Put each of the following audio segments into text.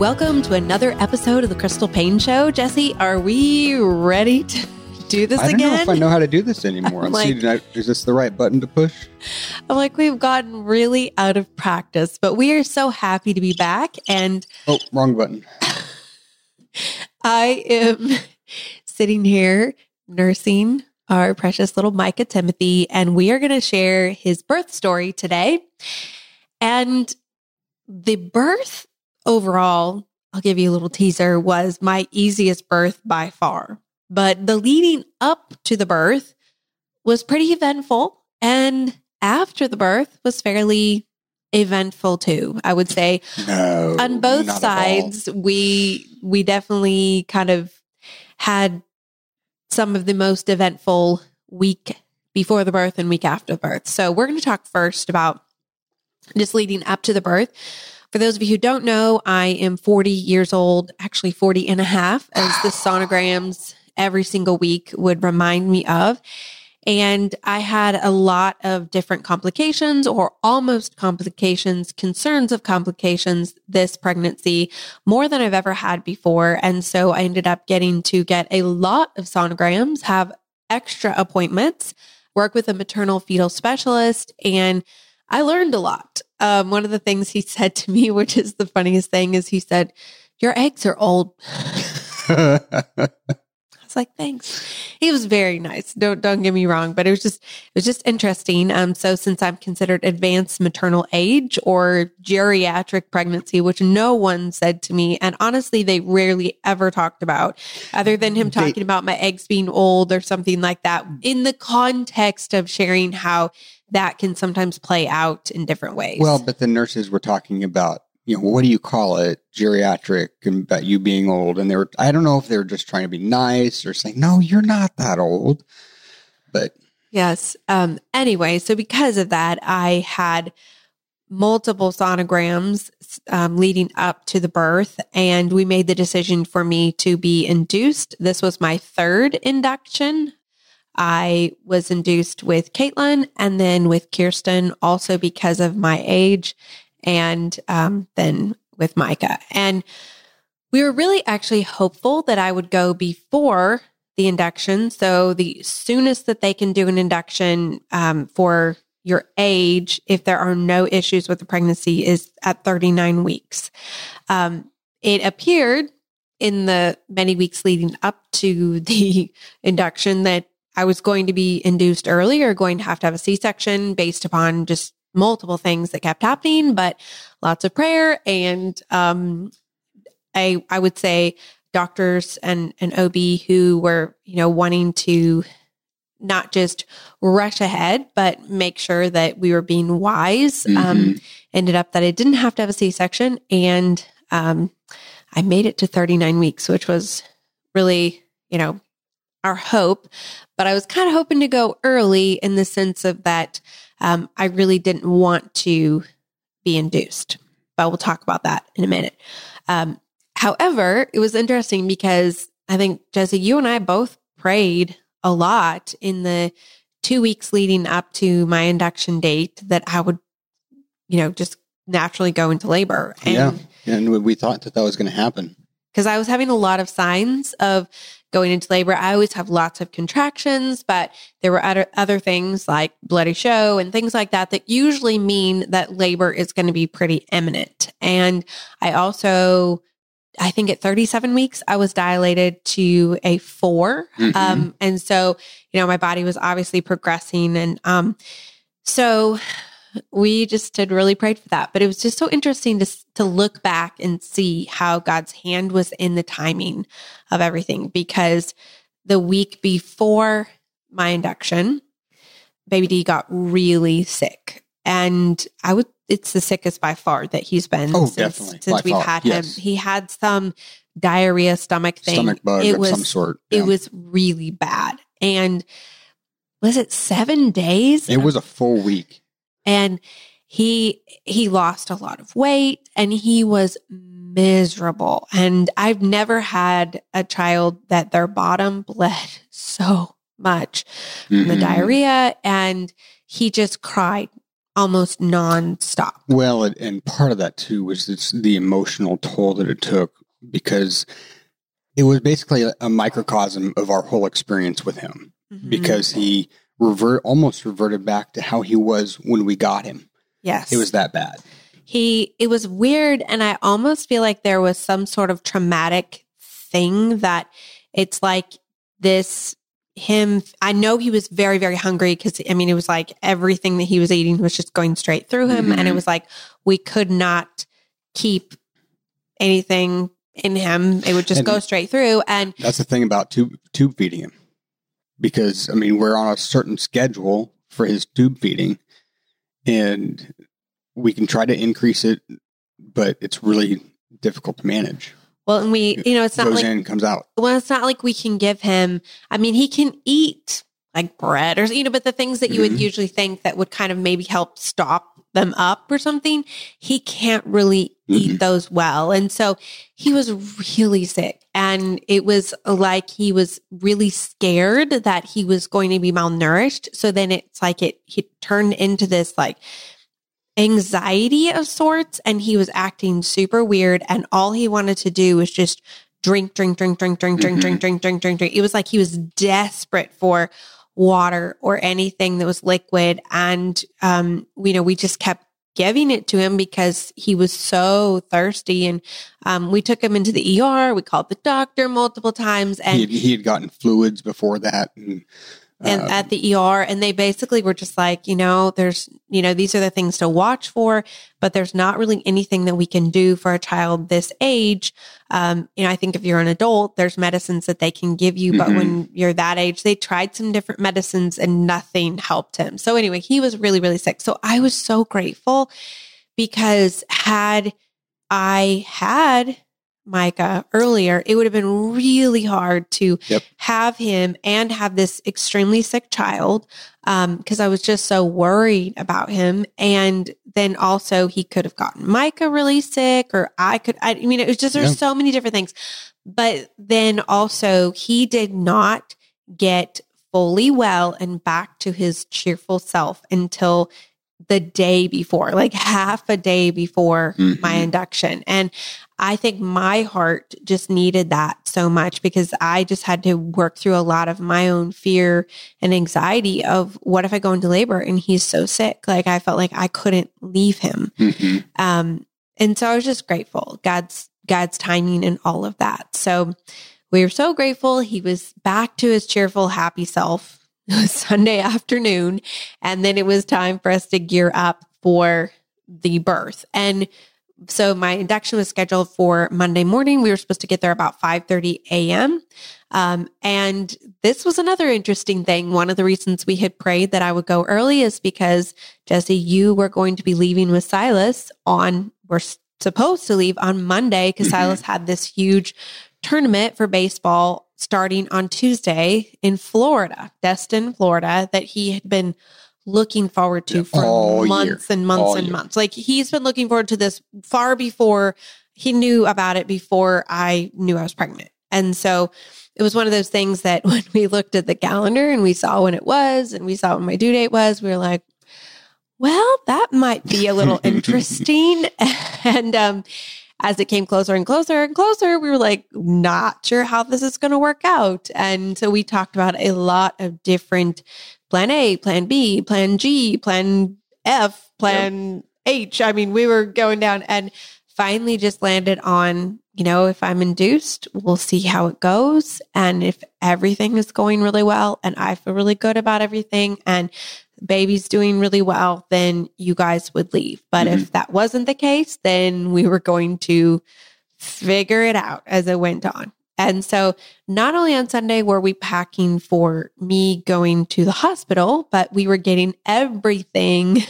Welcome to another episode of the Crystal Paine Show. Jesse, are we ready to do this again? I don't know if I know how to do this anymore. I'm like, is this the right button to push? I'm like, we've gotten really out of practice, but we are so happy to be back. And oh, wrong button. I am sitting here nursing our precious little Micah Timothy, and we are going to share his birth story today. And the birth overall, I'll give you a little teaser, was my easiest birth by far. But the leading up to the birth was pretty eventful. And after the birth was fairly eventful too, I would say. No, on both sides, we definitely kind of had some of the most eventful week before the birth and week after the birth. So we're going to talk first about just leading up to the birth. For those of you who don't know, I am 40 years old, actually 40 and a half, as the sonograms every single week would remind me of. And I had a lot of different complications or almost complications, concerns of complications this pregnancy, more than I've ever had before. And so I ended up getting to get a lot of sonograms, have extra appointments, work with a maternal fetal specialist, and I learned a lot. One of the things he said to me, which is the funniest thing, is he said, "Your eggs are old." I was like, "Thanks." He was very nice. Don't get me wrong, but it was just interesting. So since I'm considered advanced maternal age or geriatric pregnancy, which no one said to me, and honestly, they rarely ever talked about, other than him talking about my eggs being old or something like that, in the context of sharing how that can sometimes play out in different ways. Well, but the nurses were talking about, you know, what do you call it? Geriatric, and about you being old. And they were, I don't know if they were just trying to be nice or saying, no, you're not that old. But yes. Anyway, so because of that, I had multiple sonograms leading up to the birth, and we made the decision for me to be induced. This was my third induction. I was induced with Caitlin and then with Kirsten, also because of my age, and then with Micah. And we were really actually hopeful that I would go before the induction. So the soonest that they can do an induction for your age, if there are no issues with the pregnancy, is at 39 weeks. It appeared in the many weeks leading up to the induction that I was going to be induced early or going to have a C-section based upon just multiple things that kept happening, but lots of prayer. And I would say doctors and OB who were, wanting to not just rush ahead, but make sure that we were being wise. Mm-hmm. Ended up that I didn't have to have a C-section, and I made it to 39 weeks, which was really, our hope. But I was kind of hoping to go early in the sense of that I really didn't want to be induced. But we'll talk about that in a minute. However, it was interesting because I think, Jesse, you and I both prayed a lot in the 2 weeks leading up to my induction date that I would, just naturally go into labor. And we thought that was going to happen. Because I was having a lot of signs of going into labor. I always have lots of contractions, but there were other things like bloody show and things like that usually mean that labor is going to be pretty imminent. And I also, I think at 37 weeks, I was dilated to a 4. Mm-hmm. And so, my body was obviously progressing. And so we just had really prayed for that. But it was just so interesting to look back and see how God's hand was in the timing of everything. Because the week before my induction, Baby D got really sick. And it's the sickest by far that he's been since we've had him. Yes. He had some diarrhea, stomach thing. Stomach bug of some sort. Yeah. It was really bad. And was it 7 days? It was a full week. And he lost a lot of weight and he was miserable. And I've never had a child that their bottom bled so much from the diarrhea. And he just cried almost nonstop. Well, and part of that too was the emotional toll that it took, because it was basically a microcosm of our whole experience with him, because he almost reverted back to how he was when we got him. Yes. It was that bad. It was weird. And I almost feel like there was some sort of traumatic thing that it's like this. I know he was very, very hungry because, it was like everything that he was eating was just going straight through him. Mm-hmm. And it was like we could not keep anything in him. It would just go straight through. And that's the thing about tube feeding him. Because, we're on a certain schedule for his tube feeding, and we can try to increase it, but it's really difficult to manage. Well, and we, it's not like goes in, comes out. Well, it's not like we can give him. He can eat like bread or but the things that you would usually think that would kind of maybe help stop them up or something, he can't really eat those well. And so he was really sick, and it was like he was really scared that he was going to be malnourished. So then it's like he turned into this like anxiety of sorts, and he was acting super weird, and all he wanted to do was just drink. It was like he was desperate for water or anything that was liquid, and we just kept giving it to him because he was so thirsty. And we took him into the ER. We called the doctor multiple times, and he had gotten fluids before that, and at the ER, and they basically were just like, there's, these are the things to watch for, but there's not really anything that we can do for a child this age. I think if you're an adult, there's medicines that they can give you, but when you're that age, they tried some different medicines and nothing helped him. So anyway, he was really, really sick. So I was so grateful, because had I had Micah earlier, it would have been really hard to have him and have this extremely sick child, because I was just so worried about him. And then also he could have gotten Micah really sick, or it was just, there's so many different things. But then also he did not get fully well and back to his cheerful self until the day before, like half a day before my induction. And I think my heart just needed that so much, because I just had to work through a lot of my own fear and anxiety of what if I go into labor and he's so sick? Like I felt like I couldn't leave him. And so I was just grateful. God's God's timing and all of that. So we were so grateful. He was back to his cheerful, happy self. It was Sunday afternoon, and then it was time for us to gear up for the birth. And so my induction was scheduled for Monday morning. We were supposed to get there about 5:30 a.m. And this was another interesting thing. One of the reasons we had prayed that I would go early is because, Jesse, you were going to be leaving with Silas on, we're supposed to leave on Monday because Silas had this huge tournament for baseball starting on Tuesday in Florida, Destin, Florida, that he had been looking forward to for months and months. Like, he's been looking forward to this far before he knew about it, before I knew I was pregnant. And so it was one of those things that when we looked at the calendar and we saw when it was, and we saw when my due date was, we were like, well, that might be a little interesting. And, as it came closer and closer and closer, we were like, not sure how this is going to work out. And so we talked about a lot of different plan A, plan B, plan G, plan F, plan H. I mean, we were going down and finally just landed on, you know, if I'm induced, we'll see how it goes. And if everything is going really well and I feel really good about everything and baby's doing really well, then you guys would leave. But if that wasn't the case, then we were going to figure it out as it went on. And so not only on Sunday were we packing for me going to the hospital, but we were getting everything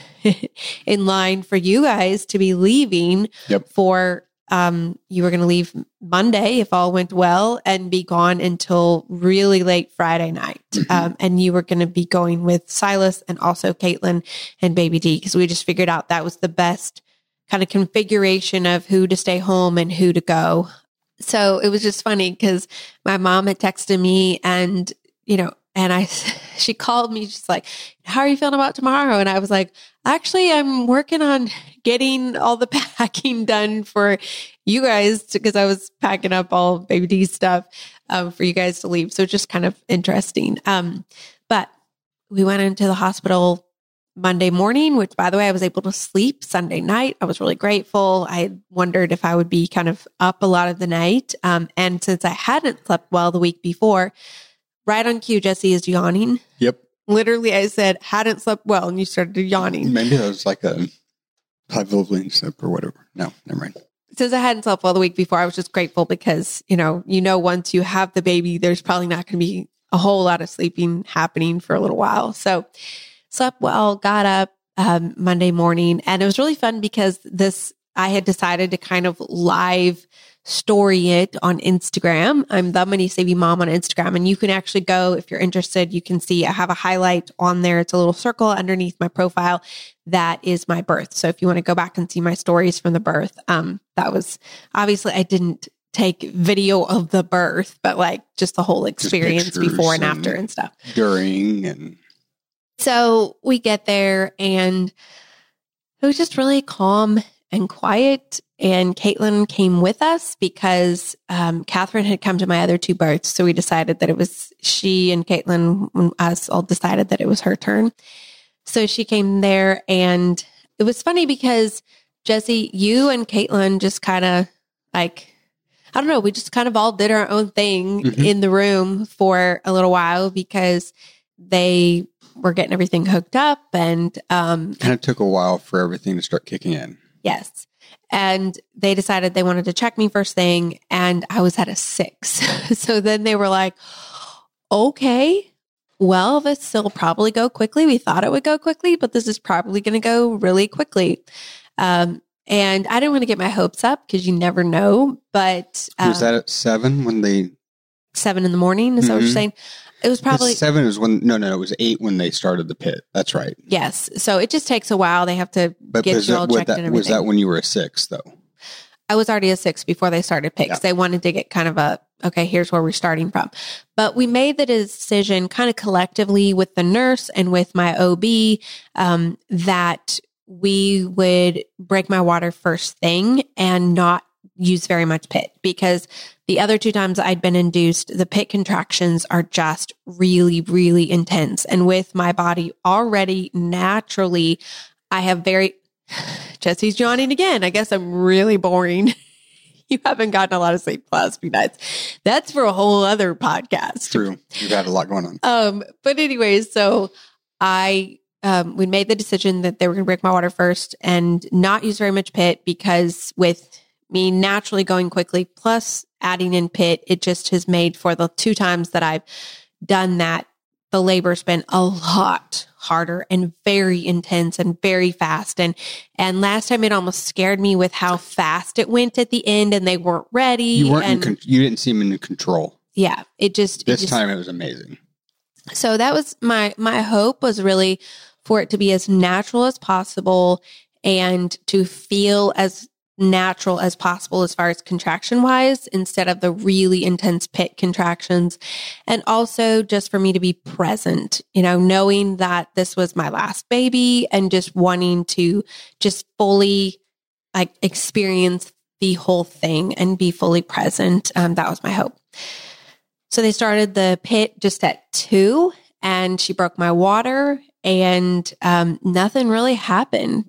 in line for you guys to be leaving for, you were going to leave Monday if all went well and be gone until really late Friday night. And you were going to be going with Silas and also Caitlin and Baby D, because we just figured out that was the best kind of configuration of who to stay home and who to go. So it was just funny because my mom had texted me and, you know, and she called me just like, how are you feeling about tomorrow? And I was like, actually, I'm working on getting all the packing done for you guys, because I was packing up all Baby D stuff for you guys to leave. So just kind of interesting. But we went into the hospital Monday morning, which, by the way, I was able to sleep Sunday night. I was really grateful. I wondered if I would be kind of up a lot of the night. And since I hadn't slept well the week before, right on cue, Jesse is yawning. Literally, I said, hadn't slept well, and you started yawning. Maybe that was like a hypovolemic slip or whatever. No, never mind. Since I hadn't slept well the week before, I was just grateful because, you know, once you have the baby, there's probably not going to be a whole lot of sleeping happening for a little while. So slept well, got up Monday morning, and it was really fun because I had decided to kind of live story it on Instagram. I'm the Money Saving Mom on Instagram, and you can actually go, if you're interested, you can see I have a highlight on there. It's a little circle underneath my profile. That is my birth. So if you want to go back and see my stories from the birth, that was obviously, I didn't take video of the birth, but like just the whole experience before and after and stuff. During and... So we get there and it was just really calm and quiet. And Caitlin came with us because Catherine had come to my other two births. So we decided that it was she and Caitlin and us all decided that it was her turn. So she came there, and it was funny because, Jesse, you and Caitlin just kind of like, I don't know, we just kind of all did our own thing in the room for a little while because they were getting everything hooked up and... kind of took a while for everything to start kicking in. Yes. And they decided they wanted to check me first thing, and I was at a 6. So then they were like, okay, well, this will probably go quickly. We thought it would go quickly, but this is probably going to go really quickly. And I didn't want to get my hopes up because you never know, but... was that at 7 when they... 7 in the morning, is that what you're saying? It was probably... 7 is when... No, it was 8 when they started the pit. That's right. Yes. So it just takes a while. They have to get you all checked in and everything. Was that when you were a 6, though? I was already a 6 before they started pit. Yeah. They wanted to get kind of a, okay, here's where we're starting from. But we made the decision kind of collectively with the nurse and with my OB that we would break my water first thing and not use very much pit, because the other two times I'd been induced, the pit contractions are just really, really intense. And with my body already naturally, Jesse's yawning again. I guess I'm really boring. You haven't gotten a lot of sleep the last few nights. That's for a whole other podcast. True. You've had a lot going on. But anyways, so we made the decision that they were going to break my water first and not use very much pit, because with me naturally going quickly plus adding in pit, it just has made for the two times that I've done that, the labor's been a lot harder and very intense and very fast. And last time it almost scared me with how fast it went at the end, and they weren't ready. You didn't seem in control. Yeah. This time it was amazing. So that was my hope, was really for it to be as natural as possible and to feel as natural as possible as far as contraction wise, instead of the really intense pit contractions. And also just for me to be present, knowing that this was my last baby and just wanting to just fully experience the whole thing and be fully present. That was my hope. So they started the pit just at 2, and she broke my water, and nothing really happened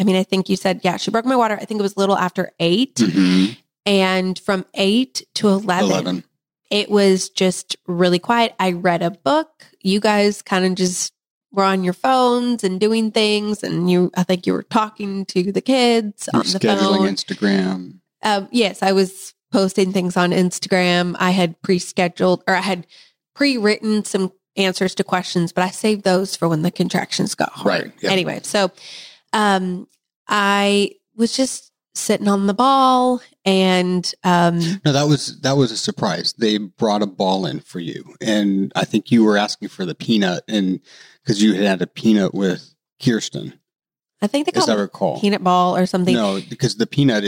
I think you said, yeah, she broke my water. I think it was a little after 8. Mm-hmm. And from 8 to 11, it was just really quiet. I read a book. You guys kind of just were on your phones and doing things. And I think you were talking to the kids on the phone. Scheduling Instagram. Yes, I was posting things on Instagram. I had pre-written some answers to questions, but I saved those for when the contractions got hard. Right, yeah. Anyway, so... I was just sitting on the ball, and no, that was a surprise. They brought a ball in for you, and I think you were asking for the peanut, and because you had a peanut with Kirsten, I think they called it peanut ball or something. No, because the peanut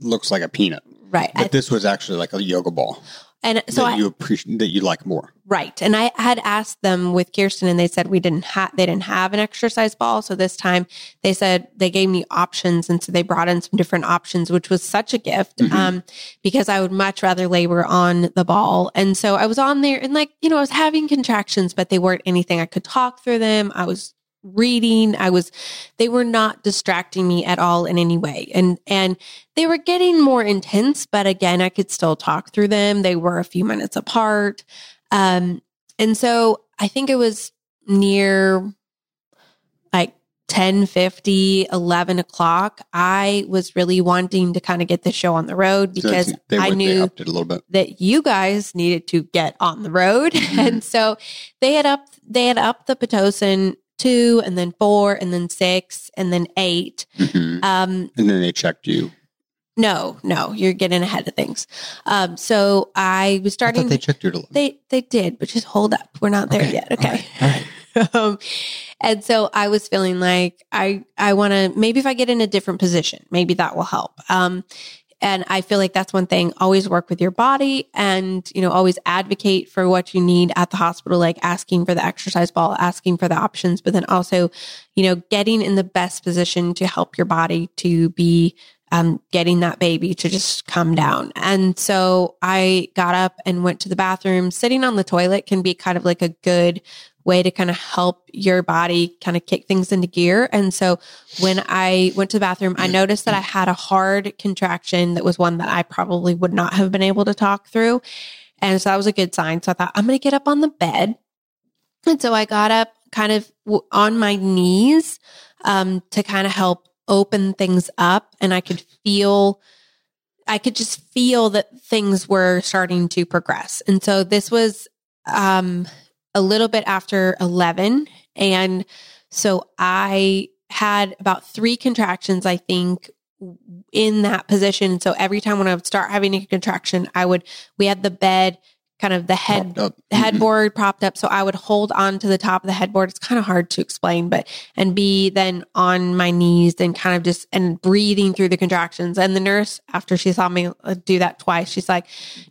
looks like a peanut, right? But this was actually like a yoga ball. And so that you appreciate that you like more. Right. And I had asked them with Kirsten, and they said they didn't have an exercise ball. So this time they said they gave me options. And so they brought in some different options, which was such a gift, mm-hmm. Because I would much rather labor on the ball. And so I was on there, and I was having contractions, but they weren't anything I could talk through them. I was reading. They were not distracting me at all in any way. And they were getting more intense, but again, I could still talk through them. They were a few minutes apart. And so I think it was near 10:50, 11 o'clock. I was really wanting to kind of get the show on the road, because I knew that you guys needed to get on the road. Mm-hmm. And so they had upped the Pitocin 2, and then 4, and then 6, and then 8. Mm-hmm. And then they checked you. No, you're getting ahead of things. So I was starting. I thought they checked you to look. They did, but just hold up. We're not there yet. Okay. All right. And so I was feeling like I want to, maybe if I get in a different position, maybe that will help. And I feel like that's one thing, always work with your body, and, always advocate for what you need at the hospital, like asking for the exercise ball, asking for the options, but then also, getting in the best position to help your body to be getting that baby to just come down. And so I got up and went to the bathroom. Sitting on the toilet can be kind of like a good way to kind of help your body kind of kick things into gear. And so when I went to the bathroom, I noticed that I had a hard contraction that was one that I probably would not have been able to talk through. And so that was a good sign. So I thought, I'm going to get up on the bed. And so I got up kind of on my knees to kind of help open things up. And I could just feel that things were starting to progress. And so this was, a little bit after 11. And so I had about 3 contractions, I think, in that position. So every time when I would start having a contraction, we had the bed, kind of the headboard propped up. So I would hold on to the top of the headboard. It's kind of hard to explain, and be then on my knees and kind of just, and breathing through the contractions. And the nurse, after she saw me do that twice, she's like,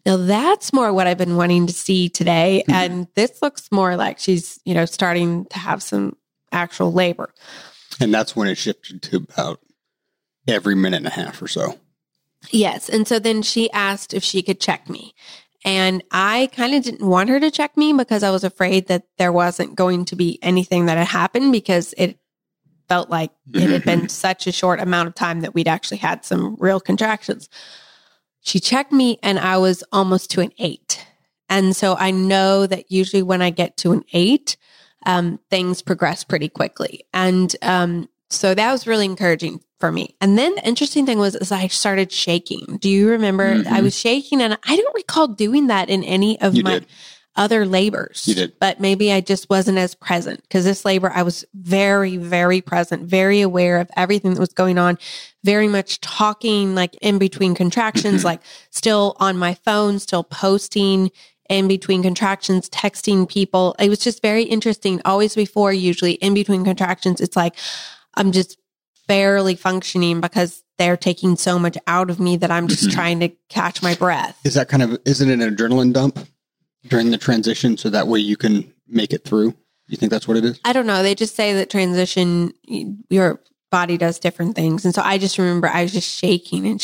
"Now that's more what I've been wanting to see today." Mm-hmm. And this looks more like she's, starting to have some actual labor. And that's when it shifted to about every minute and a half or so. Yes. And so then she asked if she could check me. And I kind of didn't want her to check me because I was afraid that there wasn't going to be anything that had happened, because it felt like it had been such a short amount of time that we'd actually had some real contractions. She checked me and I was almost to an 8. And so I know that usually when I get to an 8, things progress pretty quickly. And so that was really encouraging for me. And then the interesting thing was is I started shaking. Do you remember? Mm-hmm. I was shaking and I don't recall doing that in any of other labors. You did. But maybe I just wasn't as present, because this labor, I was very, very present, very aware of everything that was going on, very much talking like in between contractions, like still on my phone, still posting in between contractions, texting people. It was just very interesting. Always before, usually in between contractions, it's like I'm just barely functioning because they're taking so much out of me that I'm just trying to catch my breath. Is that kind of, isn't it an adrenaline dump during the transition, so that way you can make it through? You think that's what it is? I don't know. They just say that transition, your body does different things. And so I just remember I was just shaking and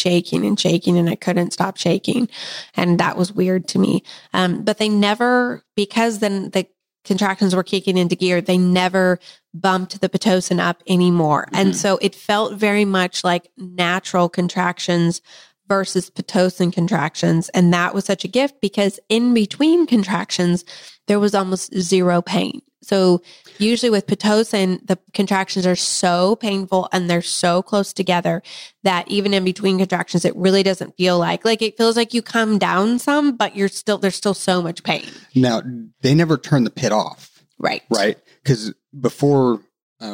I couldn't stop shaking. And that was weird to me. But they never, because then the contractions were kicking into gear, they never bumped the Pitocin up anymore. Mm-hmm. And so it felt very much like natural contractions versus Pitocin contractions. And that was such a gift, because in between contractions, there was almost zero pain. So usually with Pitocin, the contractions are so painful and they're so close together that even in between contractions, it really doesn't feel like it feels like you come down some, but there's still so much pain. Now, they never turn the pit off. Right. Right. Because before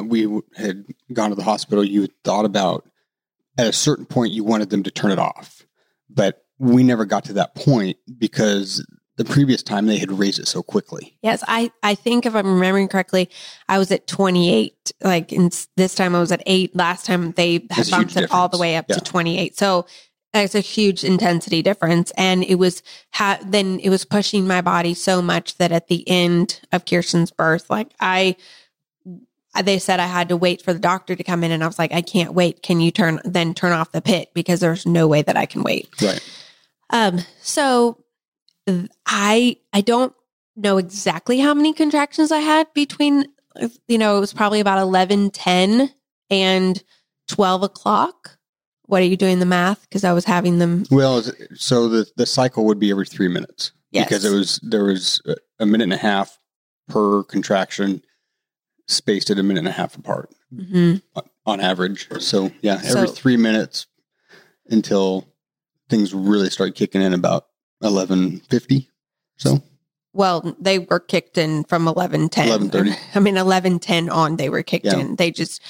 we had gone to the hospital, you had thought about, at a certain point, you wanted them to turn it off, but we never got to that point because the previous time they had raised it so quickly. Yes. I think if I'm remembering correctly, I was at 28, like this time I was at 8. Last time they had bumped it all the way up to 28. So it's a huge intensity difference. And it was, then it was pushing my body so much that at the end of Kirsten's birth, they said I had to wait for the doctor to come in, and I was like, I can't wait. Can you turn off the pit? Because there's no way that I can wait. Right. So I don't know exactly how many contractions I had between, it was probably about 11:10 and 12 o'clock. What are you doing the math? Cause I was having them. Well, so the cycle would be every 3 minutes. Yes. Because there was a minute and a half per contraction, spaced at a minute and a half apart on average. So yeah, every 3 minutes until things really start kicking in about 11:50. So, well, they were kicked in from 11:10. 11:30. I mean, 11:10 on, they were kicked in. They just,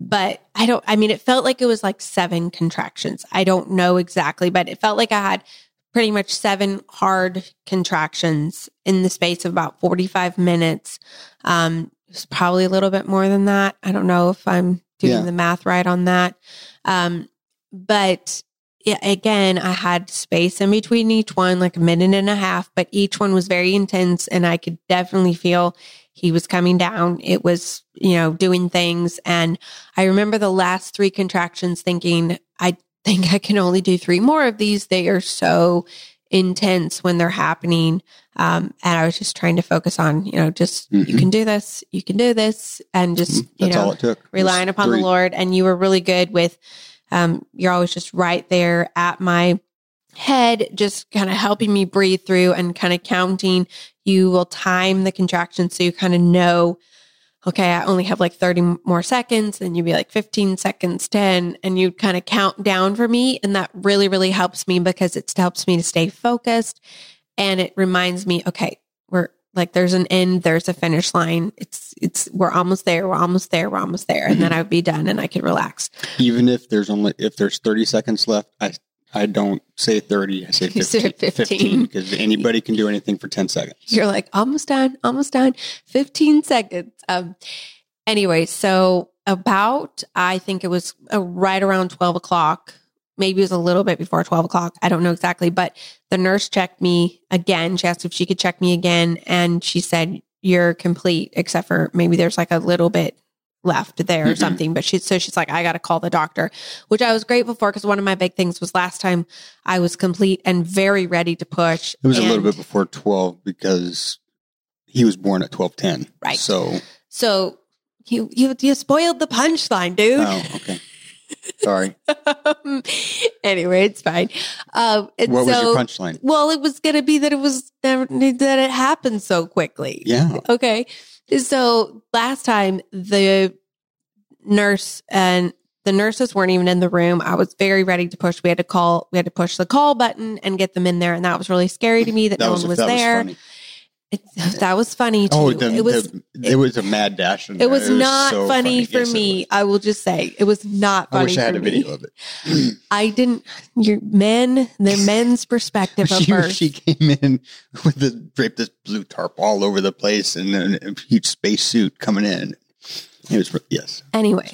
but it felt like it was like 7 contractions. I don't know exactly, but it felt like I had pretty much 7 hard contractions in the space of about 45 minutes. It's probably a little bit more than that. I don't know if I'm doing the math right on that. But again, I had space in between each one, like a minute and a half, but each one was very intense and I could definitely feel he was coming down. It was, doing things. And I remember the last 3 contractions thinking, I think I can only do 3 more of these. They are so intense when they're happening. And I was just trying to focus on, you can do this, and just, that's all it took. Relying upon the Lord. And you were really good with, you're always just right there at my head, just kind of helping me breathe through and kind of counting. You will time the contractions so you kind of know, okay, I only have like 30 more seconds, and you'd be like 15 seconds, 10, and you'd kind of count down for me. And that really, really helps me because it helps me to stay focused. And it reminds me, okay, we're like, there's an end, there's a finish line. We're almost there. We're almost there. And then I would be done and I could relax. Even if there's 30 seconds left, I don't say 30, I say 15, because anybody can do anything for 10 seconds. You're like, almost done, 15 seconds. Anyway, so about, I think it was right around 12 o'clock, maybe it was a little bit before 12 o'clock. I don't know exactly, but the nurse checked me again. She asked if she could check me again. And she said, you're complete, except for maybe there's like a little bit left there or something. But she's like, I got to call the doctor, which I was grateful for, because one of my big things was last time I was complete and very ready to push. It was a little bit before 12 because he was born at 12:10. Right. So You spoiled the punchline, dude. Oh, okay. Sorry. Anyway, it's fine. What was your punchline? Well, it was going to be that it happened so quickly. Yeah. Okay. So last time the nurses weren't even in the room. I was very ready to push. We had to push the call button and get them in there. And that was really scary to me that no one was there. That was funny too. Oh, it was a mad dash. It was not funny for me. I will just say it was not funny. I wish I had a video of it. I didn't. The men's perspective of birth. She came in with draped this blue tarp all over the place and then a huge space suit coming in. It was, yes. Anyway,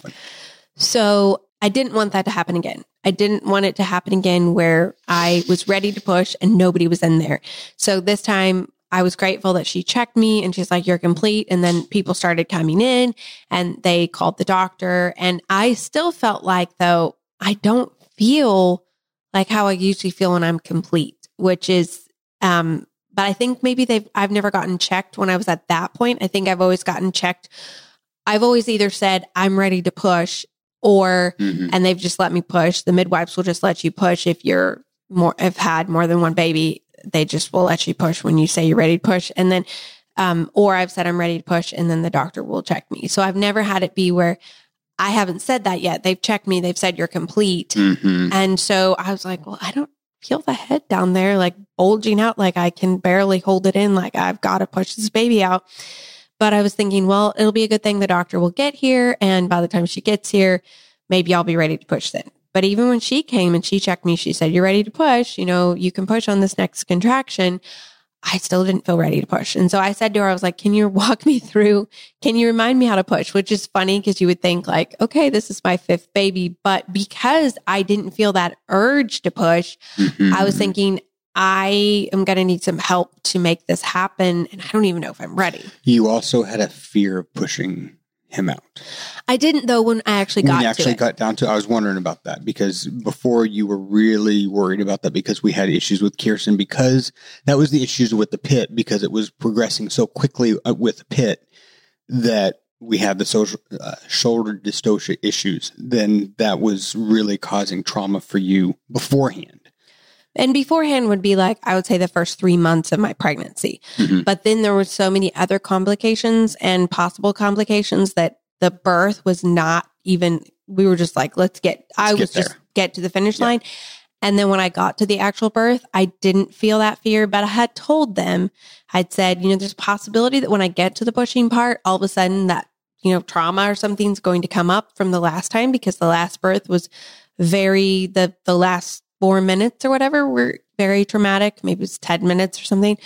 so I didn't want that to happen again. I didn't want it to happen again where I was ready to push and nobody was in there. So this time, I was grateful that she checked me and she's like, "You're complete." And then people started coming in and they called the doctor. And I still felt like, though, I don't feel like how I usually feel when I'm complete, which is, but I think maybe I've never gotten checked when I was at that point. I think I've always gotten checked. I've always either said, "I'm ready to push," or, and they've just let me push. The midwives will just let you push if if had more than one baby. They just will let you push when you say you're ready to push. And then, or I've said I'm ready to push and then the doctor will check me. So I've never had it be where I haven't said that yet. They've checked me. They've said you're complete. Mm-hmm. And so I was like, well, I don't feel the head down there, like bulging out, like I can barely hold it in. Like I've got to push this baby out. But I was thinking, well, it'll be a good thing the doctor will get here. And by the time she gets here, maybe I'll be ready to push then. But even when she came and she checked me, she said, "You're ready to push. You know, you can push on this next contraction." I still didn't feel ready to push. And so I said to her, I was like, "Can you remind me how to push?" Which is funny because you would think like, okay, this is my fifth baby. But because I didn't feel that urge to push, I was thinking, I am going to need some help to make this happen. And I don't even know if I'm ready. You also had a fear of pushing him out. I didn't though when I actually got I was wondering about that because before you were really worried about that because we had issues with Kirsten because that was the issues with the pit because it was progressing so quickly with the pit that we had the shoulder dystocia issues. Then that was really causing trauma for you beforehand. And beforehand would be like, I would say the first 3 months of my pregnancy. Mm-hmm. But then there were so many other complications and possible complications that the birth was not even, we were just like, get to the finish line. And then when I got to the actual birth, I didn't feel that fear, but I had told them, I'd said, there's a possibility that when I get to the pushing part, all of a sudden that, trauma or something's going to come up from the last time because the last birth was the last 4 minutes or whatever were very traumatic. Maybe it's 10 minutes or something.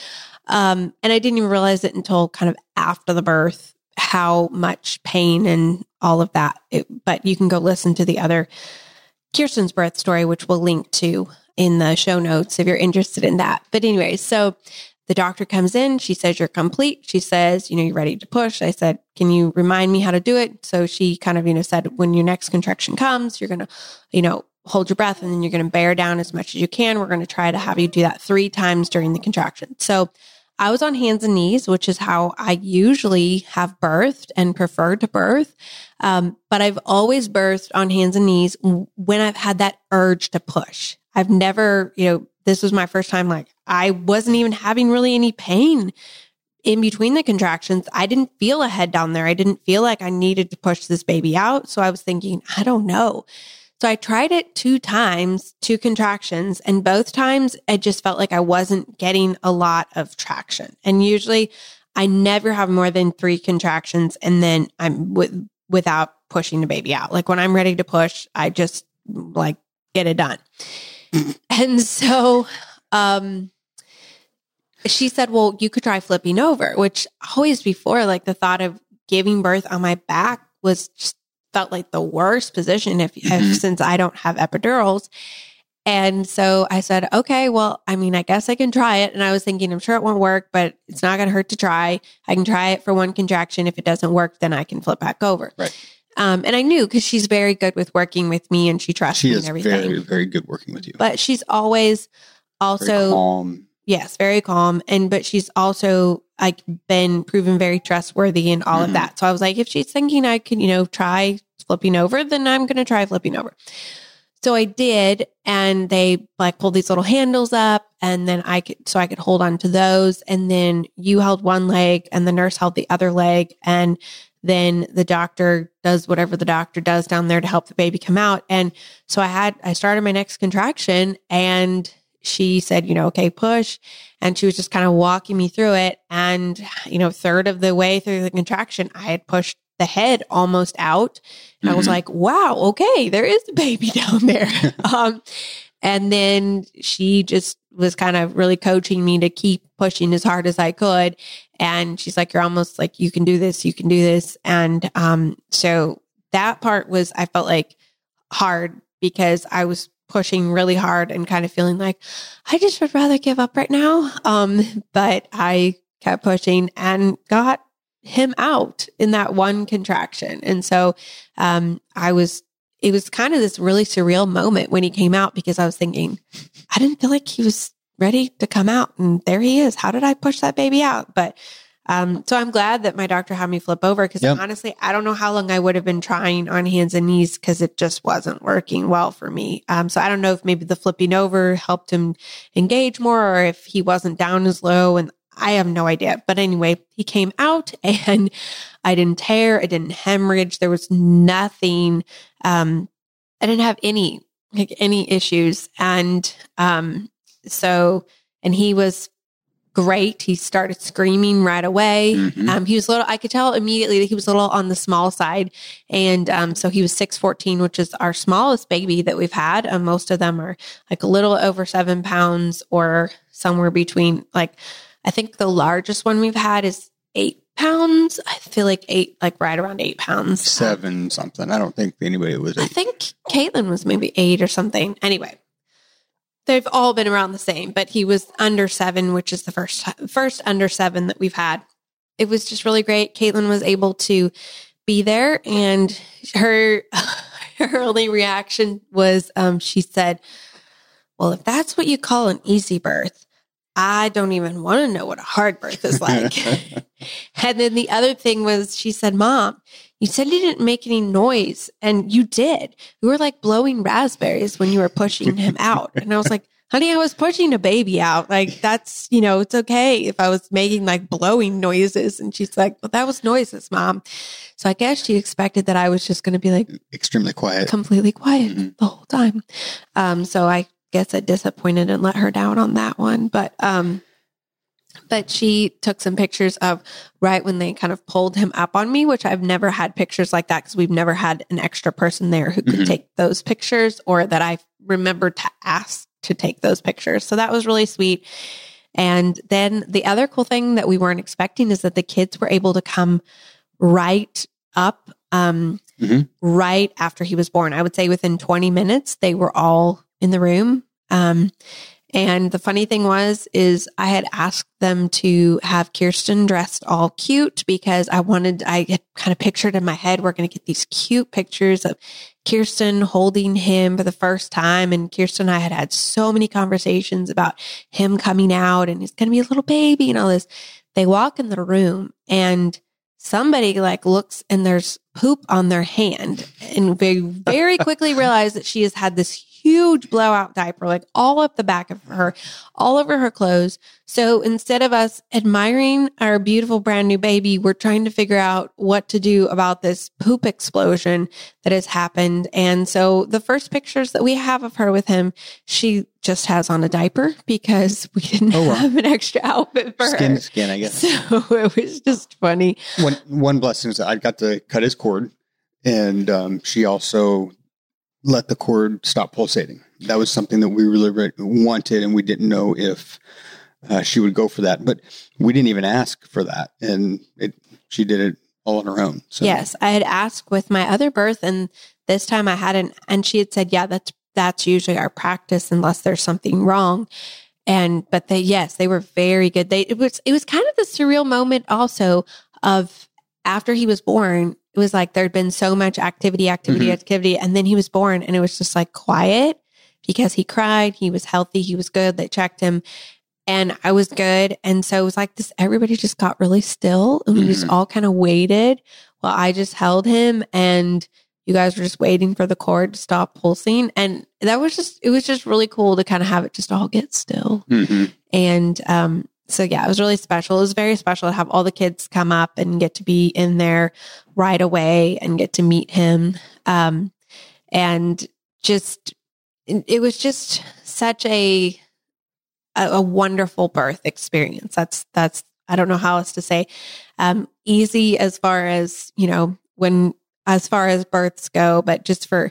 And I didn't even realize it until kind of after the birth, how much pain and all of that. But you can go listen to the other Kirsten's birth story, which we'll link to in the show notes if you're interested in that. But anyway, so the doctor comes in, she says, "You're complete." She says, "You're ready to push." I said, "Can you remind me how to do it?" So she kind of, said, "When your next contraction comes, you're going to, hold your breath and then you're going to bear down as much as you can. We're going to try to have you do that 3 times during the contraction." So I was on hands and knees, which is how I usually have birthed and prefer to birth. But I've always birthed on hands and knees when I've had that urge to push. I've never, this was my first time, like I wasn't even having really any pain in between the contractions. I didn't feel a head down there. I didn't feel like I needed to push this baby out. So I was thinking, I don't know. So I tried it 2 times, 2 contractions, and both times I just felt like I wasn't getting a lot of traction. And usually I never have more than 3 contractions and then I'm without pushing the baby out. Like when I'm ready to push, I just like get it done. And so she said, "Well, you could try flipping over," which always before, like the thought of giving birth on my back was just felt like the worst position if since I don't have epidurals. And so I said, "Okay, well, I guess I can try it." And I was thinking, I'm sure it won't work, but it's not going to hurt to try. I can try it for 1 contraction. If it doesn't work, then I can flip back over. Right. And I knew because she's very good with working with me and she trusts me and everything. She is very, very good working with you. But she's always also very calm. Yes, very calm. But she's also like been proven very trustworthy and all of that. So I was like, if she's thinking I could, try flipping over, then I'm going to try flipping over. So I did. And they like pulled these little handles up and then I could hold on to those. And then you held one leg and the nurse held the other leg. And then the doctor does whatever the doctor does down there to help the baby come out. And so I started my next contraction and she said, okay, push. And she was just kind of walking me through it. And, third of the way through the contraction, I had pushed the head almost out. And I was like, wow, okay, there is a baby down there. And then she just was kind of really coaching me to keep pushing as hard as I could. And she's like, you're almost like, you can do this, you can do this. And so that part was, I felt like hard because I was pushing really hard and kind of feeling like I just would rather give up right now. But I kept pushing and got him out in that one contraction. And so it was kind of this really surreal moment when he came out because I was thinking, I didn't feel like he was ready to come out. And there he is. How did I push that baby out? But so I'm glad that my doctor had me flip over because honestly, I don't know how long I would have been trying on hands and knees because it just wasn't working well for me. So I don't know if maybe the flipping over helped him engage more or if he wasn't down as low, and I have no idea. But anyway, he came out and I didn't tear. I didn't hemorrhage. There was nothing. I didn't have any issues. And and he was great. He started screaming right away. He was little, I could tell immediately that he was a little on the small side. And so he was 6'14", which is our smallest baby that we've had. Most of them are like a little over 7 pounds or somewhere between, like, I think the largest one we've had is 8 pounds. I feel like right around 8 pounds. Seven something. I don't think anybody was 8. I think Caitlin was maybe 8 or something. Anyway. They've all been around the same, but he was under 7, which is the first under 7 that we've had. It was just really great. Caitlin was able to be there, and her only reaction was, she said, well, if that's what you call an easy birth, I don't even want to know what a hard birth is like. And then the other thing was, she said, Mom, you said you didn't make any noise, and you did. You were like blowing raspberries when you were pushing him out. And I was like, honey, I was pushing a baby out. Like, that's, it's okay if I was making like blowing noises. And she's like, well, that was noises, Mom. So I guess she expected that I was just going to be like extremely quiet, completely quiet the whole time. So I guess I disappointed and let her down on that one. But she took some pictures of right when they kind of pulled him up on me, which I've never had pictures like that because we've never had an extra person there who could take those pictures, or that I remembered to ask to take those pictures. So that was really sweet. And then the other cool thing that we weren't expecting is that the kids were able to come right up right after he was born. I would say within 20 minutes, they were all in the room. And the funny thing was I had asked them to have Kirsten dressed all cute because I had kind of pictured in my head, we're going to get these cute pictures of Kirsten holding him for the first time. And Kirsten and I had so many conversations about him coming out and he's going to be a little baby and all this. They walk in the room and somebody like looks and there's poop on their hand. And they very quickly realize that she has had this huge blowout diaper, like all up the back of her, all over her clothes. So instead of us admiring our beautiful brand new baby, we're trying to figure out what to do about this poop explosion that has happened. And so the first pictures that we have of her with him, she just has on a diaper because we didn't have an extra outfit for her. Skin, I guess. So it was just funny. One blessing is that I got to cut his cord, and she also let the cord stop pulsating. That was something that we really wanted, and we didn't know if she would go for that. But we didn't even ask for that, and she did it all on her own. So. Yes, I had asked with my other birth, and this time I hadn't. And she had said, "Yeah, that's usually our practice, unless there's something wrong." But they were very good. It was kind of the surreal moment also of after he was born. It was like there'd been so much activity, and then he was born, and it was just like quiet because he cried, he was healthy, he was good, they checked him. and I was good. And so it was like this, everybody just got really still and we just all kind of waited while I just held him and you guys were just waiting for the cord to stop pulsing. And that was just, it was just really cool to kind of have it just all get still. Mm-hmm. And so yeah, it was really special. It was very special to have all the kids come up and get to be in there right away and get to meet him. And just, it was just such a wonderful birth experience. That's, I don't know how else to say, easy as far as, you know, when, as far as births go, but just for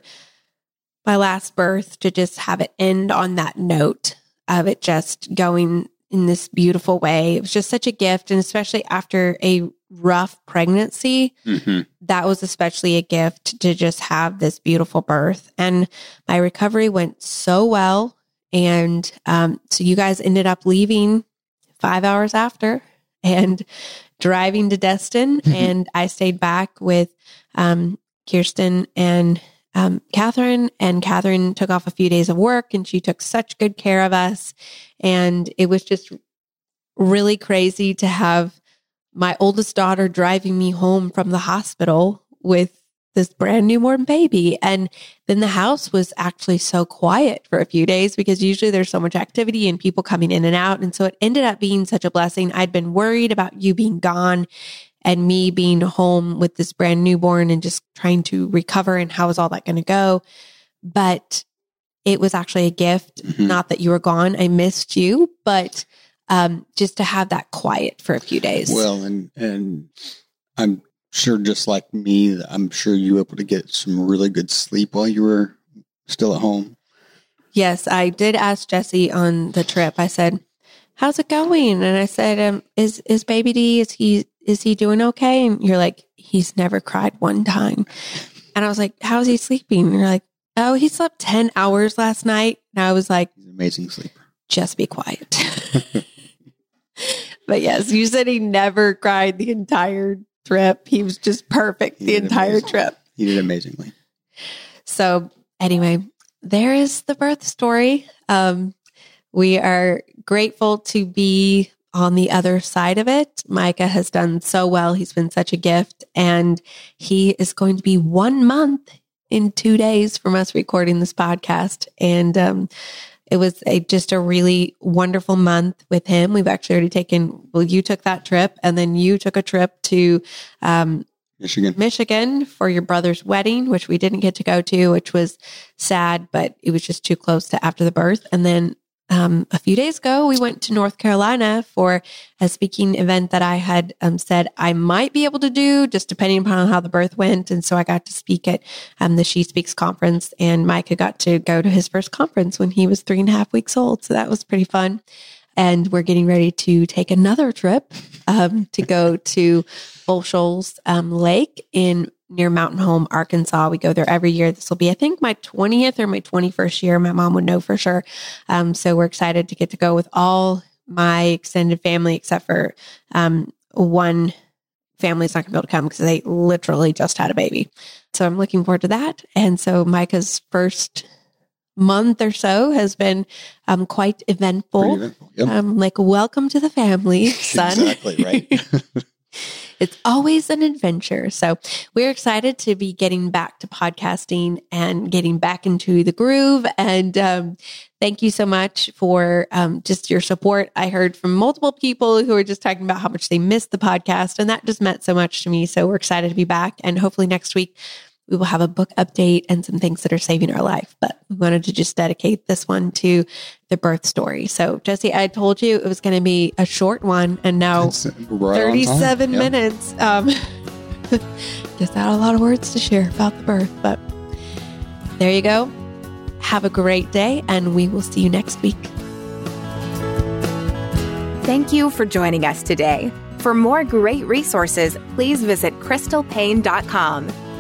my last birth to just have it end on that note of it just going in this beautiful way. It was just such a gift. And especially after a rough pregnancy, that was especially a gift to just have this beautiful birth. And my recovery went so well. And so you guys ended up leaving 5 hours after and driving to Destin. And I stayed back with Kirsten and Catherine. And Catherine took off a few days of work and she took such good care of us. And it was just really crazy to have my oldest daughter driving me home from the hospital with this brand newborn baby. And then the house was actually so quiet for a few days because usually there's so much activity and people coming in and out. And so it ended up being such a blessing. I'd been worried about you being gone and me being home with this brand newborn and just trying to recover and how is all that going to go. But it was actually a gift. Not that you were gone. I missed you, but just to have that quiet for a few days. Well, and I'm sure, just like me, I'm sure you were able to get some really good sleep while you were still at home. Yes, I did ask Jesse on the trip. I said, "How's it going?" And I said, "Is Baby D? Is he doing okay?" And you're like, "He's never cried one time." And I was like, "How's he sleeping?" And you're like, "Oh, he slept 10 hours last night." And I was like, "He's an amazing sleeper. Just be quiet." But yes, you said he never cried the entire trip. He was just perfect the entire trip. He did amazingly. So anyway, there is the birth story. We are grateful to be on the other side of it. Micah has done so well. He's been such a gift, and he is going to be 1 month in 2 days from us recording this podcast. And it was just a really wonderful month with him. We've actually already taken, well, you took that trip, and then you took a trip to Michigan for your brother's wedding, which we didn't get to go to, which was sad, but it was just too close to after the birth. And then a few days ago, we went to North Carolina for a speaking event that I had said I might be able to do, just depending upon how the birth went. And so I got to speak at the She Speaks conference, and Micah got to go to his first conference when he was 3.5 weeks old. So that was pretty fun. And we're getting ready to take another trip to go to Bull Shoals Lake near Mountain Home, Arkansas. We go there every year. This will be, I think, my 20th or my 21st year. My mom would know for sure. So we're excited to get to go with all my extended family, except for one family's not going to be able to come because they literally just had a baby. So I'm looking forward to that. And so Micah's first month or so has been quite eventful. Yep. Like, welcome to the family, son. Exactly, right. It's always an adventure. So we're excited to be getting back to podcasting and getting back into the groove. And thank you so much for just your support. I heard from multiple people who were just talking about how much they missed the podcast, and that just meant so much to me. So we're excited to be back. And hopefully next week we will have a book update and some things that are saving our life. But we wanted to just dedicate this one to the birth story. So Jesse, I told you it was going to be a short one, and now it's right 37 minutes. Just had a lot of words to share about the birth, but there you go. Have a great day, and we will see you next week. Thank you for joining us today. For more great resources, please visit crystalpaine.com.